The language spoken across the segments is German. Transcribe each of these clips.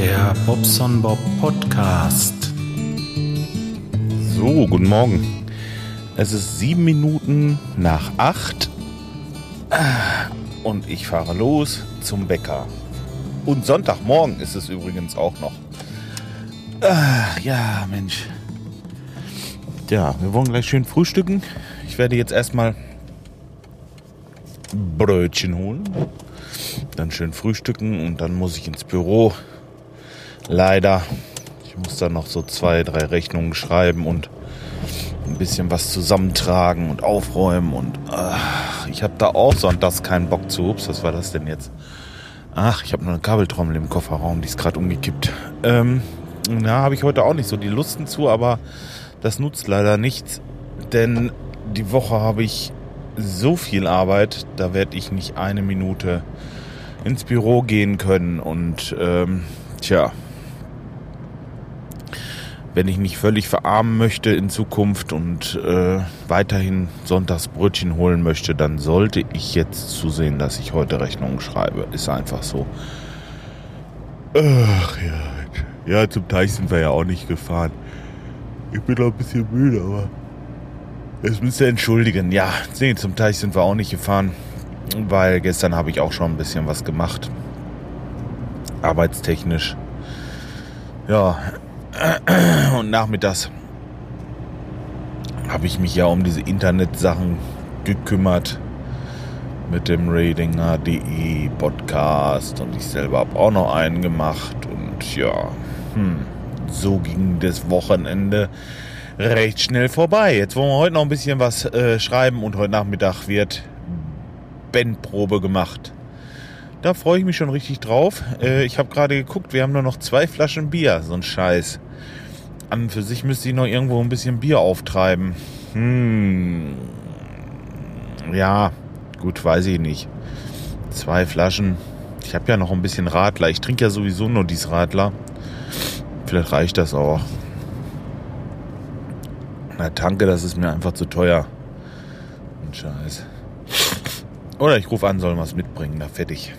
Der Bobson Bob Podcast. So, guten Morgen. Es ist 7 Minuten nach 8 und ich fahre los zum Bäcker. Und Sonntagmorgen ist es übrigens auch noch. Ja, Mensch. Ja, wir wollen gleich schön frühstücken. Ich werde jetzt erstmal Brötchen holen. Dann schön frühstücken und dann muss ich ins Büro. Leider. Ich muss dann noch so 2, 3 Rechnungen schreiben und ein bisschen was zusammentragen und aufräumen. Und ich habe da auch sonntags keinen Bock zu. Ups, was war das denn jetzt? Ach, ich habe noch eine Kabeltrommel im Kofferraum, die ist gerade umgekippt. Na, habe ich heute auch nicht so die Lusten zu, aber das nutzt leider nichts. Denn die Woche habe ich so viel Arbeit, da werde ich nicht eine Minute ins Büro gehen können. Und wenn ich nicht völlig verarmen möchte in Zukunft und weiterhin sonntags Brötchen holen möchte, dann sollte ich jetzt zusehen, dass ich heute Rechnungen schreibe. Ist einfach so. Ach ja. Ja, zum Teich sind wir ja auch nicht gefahren. Ich bin auch ein bisschen müde, aber das müsst ihr entschuldigen. Ja, nee, zum Teich sind wir auch nicht gefahren, weil gestern habe ich auch schon ein bisschen was gemacht. Arbeitstechnisch. Ja, und nachmittags habe ich mich ja um diese Internetsachen gekümmert mit dem Radinger.de Podcast und ich selber habe auch noch einen gemacht und ja, so ging das Wochenende recht schnell vorbei. Jetzt wollen wir heute noch ein bisschen was schreiben und heute Nachmittag wird Bandprobe gemacht. Da freue ich mich schon richtig drauf. Ich habe gerade geguckt, wir haben nur noch 2 Flaschen Bier, so ein Scheiß. An und für sich müsste ich noch irgendwo ein bisschen Bier auftreiben. Ja, gut, weiß ich nicht. 2 Flaschen. Ich habe ja noch ein bisschen Radler. Ich trinke ja sowieso nur dieses Radler. Vielleicht reicht das auch. Na, Tanke, das ist mir einfach zu teuer. Ein Scheiß. Oder ich rufe an, soll was mitbringen. Na, fertig.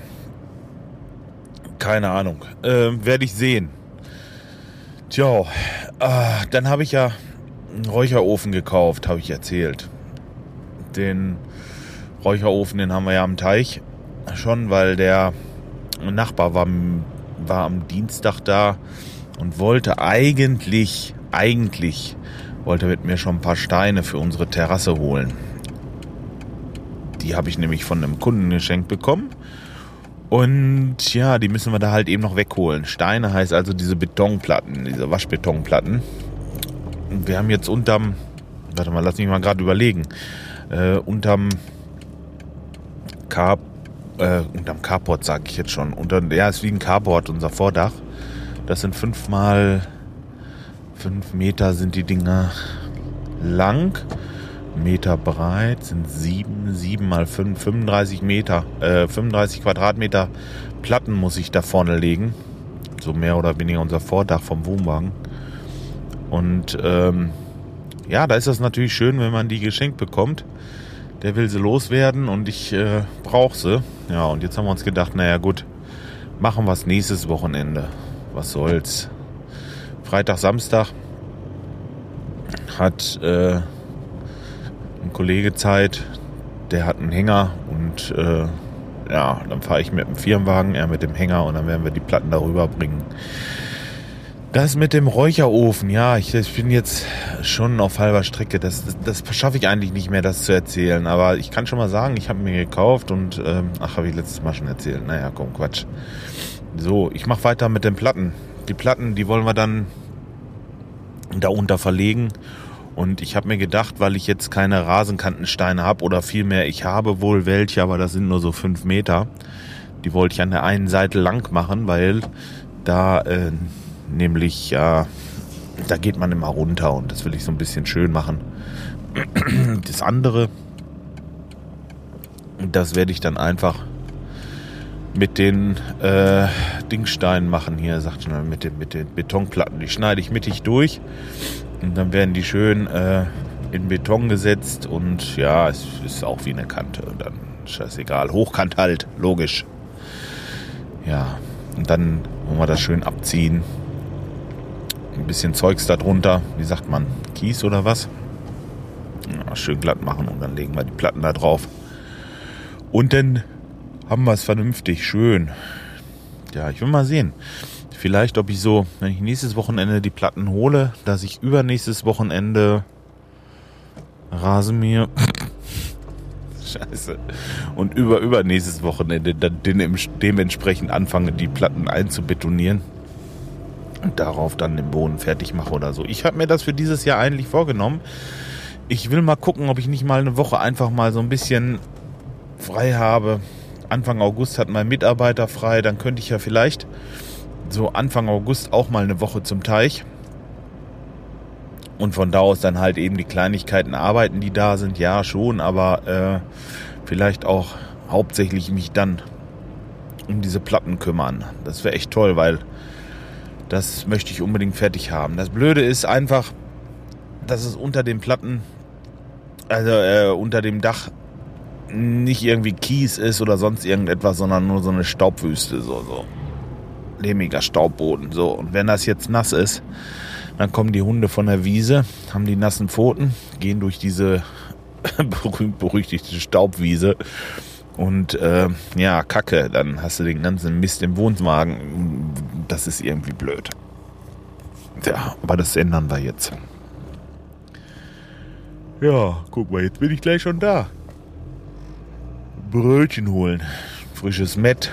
Keine Ahnung. Werde ich sehen. Tja, dann habe ich ja einen Räucherofen gekauft, habe ich erzählt. Den Räucherofen, den haben wir ja am Teich schon, weil der Nachbar war am Dienstag da und wollte eigentlich mit mir schon ein paar Steine für unsere Terrasse holen. Die habe ich nämlich von einem Kunden geschenkt bekommen. Und ja, die müssen wir da halt eben noch wegholen. Steine heißt also diese Betonplatten, diese Waschbetonplatten. Und wir haben jetzt unterm, warte mal, lass mich mal gerade überlegen, unterm Carport sage ich jetzt schon. Ist wie ein Carport, unser Vordach. Das sind 5 mal 5 Meter sind die Dinger lang. Meter breit sind 7 mal 5, 35 Meter, 35 Quadratmeter Platten muss ich da vorne legen. So mehr oder weniger unser Vordach vom Wohnwagen. Und da ist das natürlich schön, wenn man die geschenkt bekommt. Der will sie loswerden und ich brauche sie. Ja, und jetzt haben wir uns gedacht, naja gut, machen wir es nächstes Wochenende. Was soll's. Freitag, Samstag hat ein Kollege Zeit, der hat einen Hänger und dann fahre ich mit dem Firmenwagen, er mit dem Hänger und dann werden wir die Platten darüber bringen. Das mit dem Räucherofen, ja, ich bin jetzt schon auf halber Strecke, das schaffe ich eigentlich nicht mehr, das zu erzählen, aber ich kann schon mal sagen, ich habe mir gekauft und, habe ich letztes Mal schon erzählt, naja, komm, Quatsch. So, ich mache weiter mit den Platten. Die Platten, die wollen wir dann da unter verlegen. Und ich habe mir gedacht, weil ich jetzt keine Rasenkantensteine habe oder vielmehr, ich habe wohl welche, aber das sind nur so 5 Meter. Die wollte ich an der einen Seite lang machen, weil da da geht man immer runter und das will ich so ein bisschen schön machen. Das andere, das werde ich dann einfach mit den Dingsteinen machen hier, sagt schon, mit den Betonplatten. Die schneide ich mittig durch. Und dann werden die schön in Beton gesetzt und ja, es ist auch wie eine Kante. Und dann scheißegal, hochkant halt, logisch. Ja, und dann Wollen wir das schön abziehen. Ein bisschen Zeugs da drunter. Wie sagt man? Kies oder was? Ja, schön glatt machen und dann legen wir die Platten da drauf. Und dann haben wir es vernünftig. Schön. Ja, ich will mal sehen. Vielleicht, ob ich so, wenn ich nächstes Wochenende die Platten hole, dass ich übernächstes Wochenende Rasenmäher Scheiße. Und übernächstes Wochenende dann dementsprechend anfange, die Platten einzubetonieren und darauf dann den Boden fertig mache oder so. Ich habe mir das für dieses Jahr eigentlich vorgenommen. Ich will mal gucken, ob ich nicht mal eine Woche einfach mal so ein bisschen frei habe. Anfang August hat mein Mitarbeiter frei, dann könnte ich ja vielleicht so Anfang August auch mal eine Woche zum Teich. Und von da aus dann halt eben die Kleinigkeiten arbeiten, die da sind. Ja, schon, aber vielleicht auch hauptsächlich mich dann um diese Platten kümmern. Das wäre echt toll, weil das möchte ich unbedingt fertig haben. Das Blöde ist einfach, dass es unter den Platten, also unter dem Dach, nicht irgendwie Kies ist oder sonst irgendetwas, sondern nur so eine Staubwüste, so lehmiger Staubboden. So. Und wenn das jetzt nass ist, dann kommen die Hunde von der Wiese, haben die nassen Pfoten, gehen durch diese berühmt-berüchtigte Staubwiese und ja, Kacke, dann hast du den ganzen Mist im Wohnwagen. Das ist irgendwie blöd. Ja, aber das ändern wir jetzt. Ja, guck mal, jetzt bin ich gleich schon da. Brötchen holen, frisches Mett,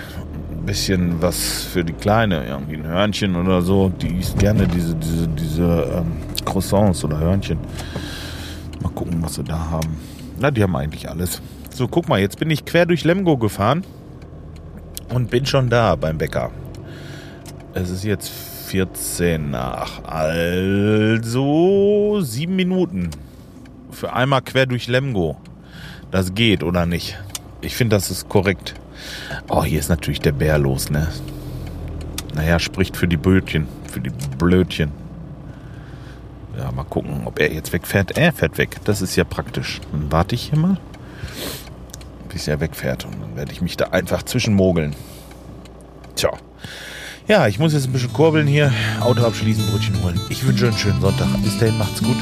ein bisschen was für die Kleine, irgendwie ein Hörnchen oder so. Die isst gerne diese Croissants oder Hörnchen. Mal gucken, was sie da haben. Na, die haben eigentlich alles. So, guck mal, jetzt bin ich quer durch Lemgo gefahren und bin schon da beim Bäcker. Es ist jetzt 14 nach, also 7 Minuten für einmal quer durch Lemgo. Das geht, oder nicht? Ich finde, das ist korrekt. Oh, hier ist natürlich der Bär los, ne? Naja, spricht für die Bötchen, für die Blötchen. Ja, mal gucken, ob er jetzt wegfährt. Er fährt weg, das ist ja praktisch. Dann warte ich hier mal, bis er wegfährt. Und dann werde ich mich da einfach zwischenmogeln. Tja. Ja, ich muss jetzt ein bisschen kurbeln hier. Auto abschließen, Brötchen holen. Ich wünsche einen schönen Sonntag. Bis dahin, macht's gut.